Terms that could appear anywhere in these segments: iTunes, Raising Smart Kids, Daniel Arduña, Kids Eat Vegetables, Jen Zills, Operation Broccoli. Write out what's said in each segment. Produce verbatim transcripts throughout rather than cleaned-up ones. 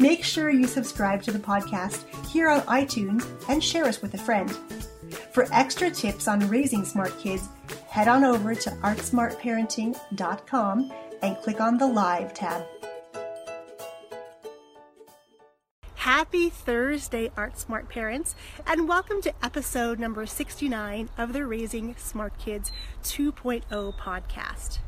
Make sure you subscribe to the podcast here on iTunes and share us with a friend. For extra tips on raising smart kids, head on over to art smart parenting dot com and click on the Live tab. Happy Thursday, Art Smart Parents, and welcome to episode number sixty-nine of the Raising Smart Kids two point oh podcast.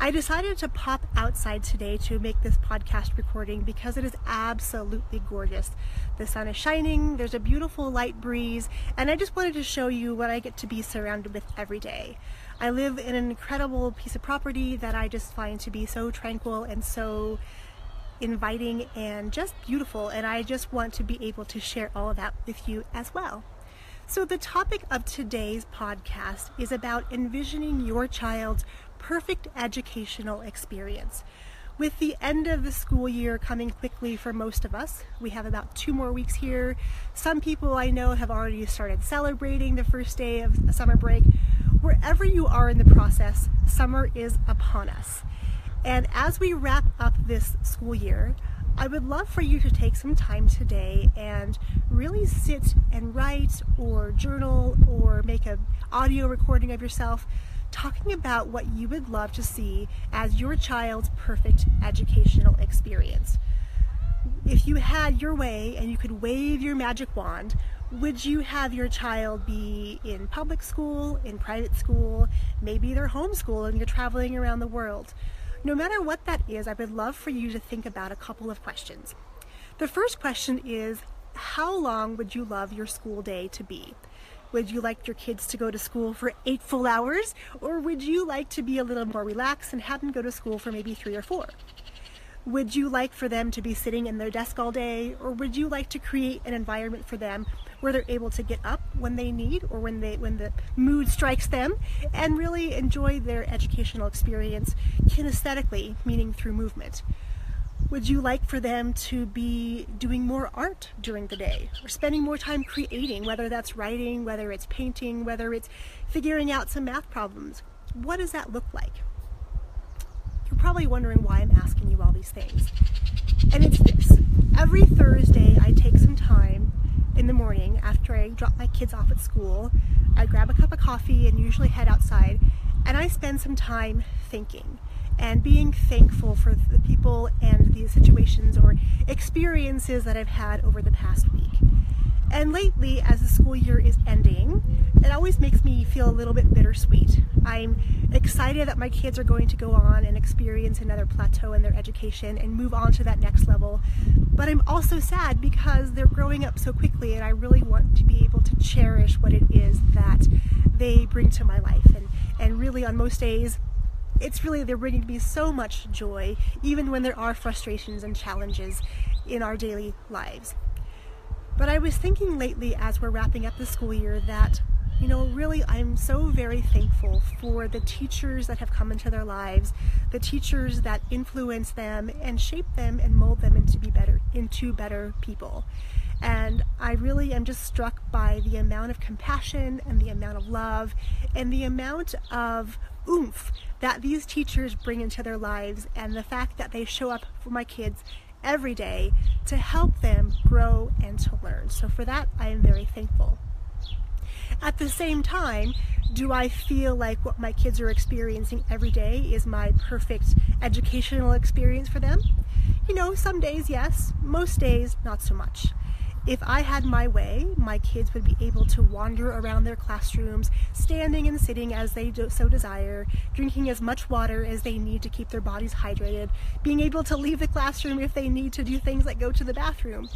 I decided to pop outside today to make this podcast recording because it is absolutely gorgeous. The sun is shining, there's a beautiful light breeze, and I just wanted to show you what I get to be surrounded with every day. I live in an incredible piece of property that I just find to be so tranquil and so inviting and just beautiful, and I just want to be able to share all of that with you as well. So the topic of today's podcast is about envisioning your child's perfect educational experience. With the end of the school year coming quickly for most of us, we have about two more weeks here. Some people I know have already started celebrating the first day of summer break. Wherever you are in the process, summer is upon us. And as we wrap up this school year, I would love for you to take some time today and really sit and write or journal or make an audio recording of yourself talking about what you would love to see as your child's perfect educational experience. If you had your way and you could wave your magic wand, would you have your child be in public school, in private school, maybe they're homeschooled and you're traveling around the world? No matter what that is, I would love for you to think about a couple of questions. The first question is, how long would you love your school day to be? Would you like your kids to go to school for eight full hours, or would you like to be a little more relaxed and have them go to school for maybe three or four? Would you like for them to be sitting in their desk all day, or would you like to create an environment for them where they're able to get up when they need or when they when the mood strikes them and really enjoy their educational experience kinesthetically, meaning through movement? Would you like for them to be doing more art during the day or spending more time creating, whether that's writing, whether it's painting, whether it's figuring out some math problems? What does that look like? You're probably wondering why I'm asking you all these things. And it's this. Every Thursday, I take some time in the morning after I drop my kids off at school. I grab a cup of coffee and usually head outside, and I spend some time thinking and being thankful for the people and the situations or experiences that I've had over the past week. And lately, as the school year is ending, it always makes me feel a little bit bittersweet. I'm excited that my kids are going to go on and experience another plateau in their education and move on to that next level. But I'm also sad because they're growing up so quickly, and I really want to be able to cherish what it is that they bring to my life. And, and really, on most days, it's really, they're bringing me so much joy, even when there are frustrations and challenges in our daily lives. But I was thinking lately as we're wrapping up the school year that, you know, really I'm so very thankful for the teachers that have come into their lives, the teachers that influence them and shape them and mold them into be better, into better people. And I really am just struck by the amount of compassion and the amount of love and the amount of oomph that these teachers bring into their lives, and the fact that they show up for my kids every day to help them grow and to learn. So for that, I am very thankful. At the same time, do I feel like what my kids are experiencing every day is my perfect educational experience for them? You know, some days yes, most days not so much. If I had my way, my kids would be able to wander around their classrooms, standing and sitting as they so desire, drinking as much water as they need to keep their bodies hydrated, being able to leave the classroom if they need to do things like go to the bathroom.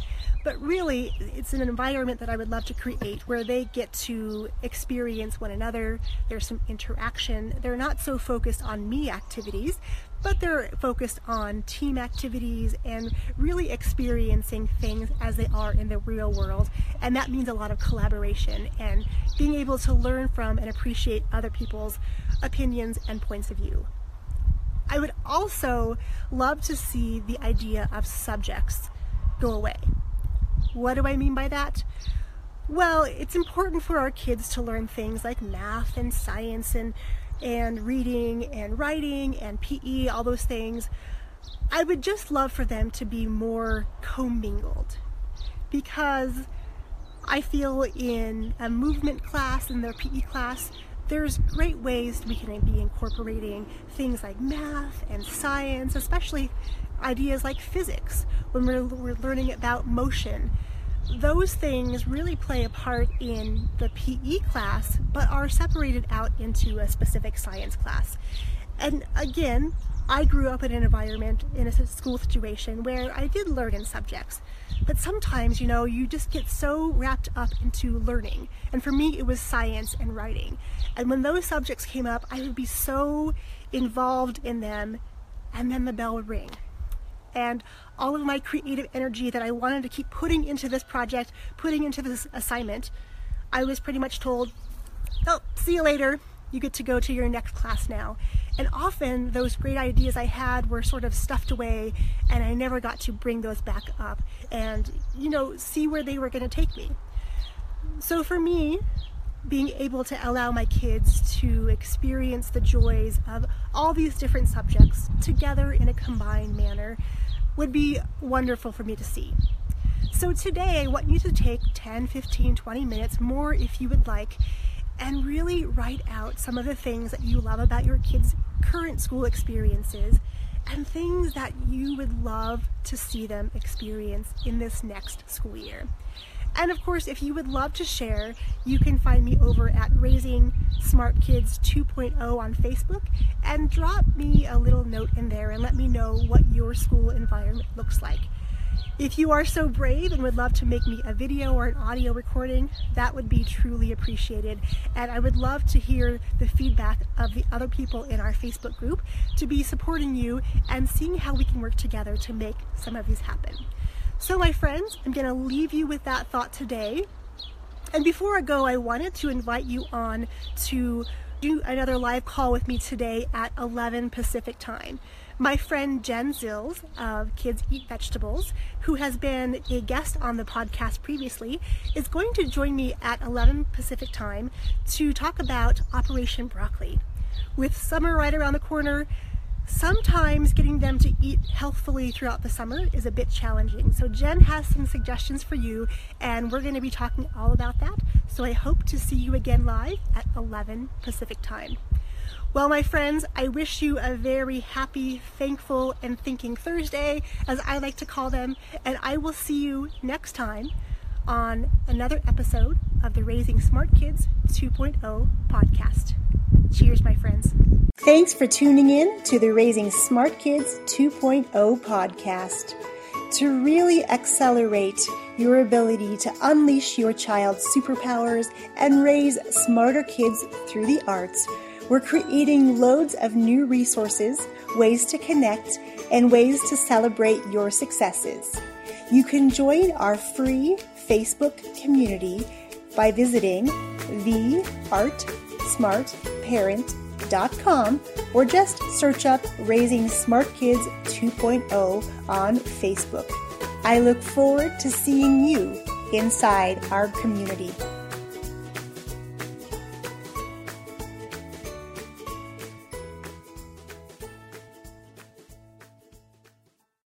But really, it's an environment that I would love to create where they get to experience one another. There's some interaction. They're not so focused on me activities, but they're focused on team activities and really experiencing things as they are in the real world. And that means a lot of collaboration and being able to learn from and appreciate other people's opinions and points of view. I would also love to see the idea of subjects go away. What do I mean by that? Well, it's important for our kids to learn things like math and science and and reading and writing and P E, all those things. I would just love for them to be more commingled, because I feel in a movement class, in their P E class, there's great ways we can be incorporating things like math and science, especially ideas like physics, when we're, we're learning about motion. Those things really play a part in the P E class, but are separated out into a specific science class. And again, I grew up in an environment, in a school situation, where I did learn in subjects, but sometimes, you know, you just get so wrapped up into learning. And for me, it was science and writing. And when those subjects came up, I would be so involved in them, and then the bell would ring. And all of my creative energy that I wanted to keep putting into this project, putting into this assignment, I was pretty much told, oh, see you later, you get to go to your next class now. And often those great ideas I had were sort of stuffed away, and I never got to bring those back up and, you know, see where they were going to take me. So for me, being able to allow my kids to experience the joys of all these different subjects together in a combined manner would be wonderful for me to see. So today I want you to take ten, fifteen, twenty minutes, more if you would like, and really write out some of the things that you love about your kids' current school experiences and things that you would love to see them experience in this next school year. And of course, if you would love to share, you can find me over at Raising Smart Kids two point oh on Facebook, and drop me a little note in there and let me know what your school environment looks like. If you are so brave and would love to make me a video or an audio recording, that would be truly appreciated. And I would love to hear the feedback of the other people in our Facebook group to be supporting you and seeing how we can work together to make some of these happen. So my friends, I'm going to leave you with that thought today. And before I go, I wanted to invite you on to do another live call with me today at eleven Pacific time. My friend Jen Zills of Kids Eat Vegetables, who has been a guest on the podcast previously, is going to join me at eleven Pacific time to talk about Operation Broccoli. With summer right around the corner, sometimes getting them to eat healthfully throughout the summer is a bit challenging. So Jen has some suggestions for you, and we're going to be talking all about that. So I hope to see you again live at eleven Pacific time. Well, my friends, I wish you a very happy, thankful, and thinking Thursday, as I like to call them. And I will see you next time on another episode of the Raising Smart Kids two point oh podcast. Cheers, my friends. Thanks for tuning in to the Raising Smart Kids two point oh podcast. To really accelerate your ability to unleash your child's superpowers and raise smarter kids through the arts, we're creating loads of new resources, ways to connect, and ways to celebrate your successes. You can join our free Facebook community by visiting the art smart parent dot com or just search up Raising Smart Kids two point oh on Facebook. I look forward to seeing you inside our community.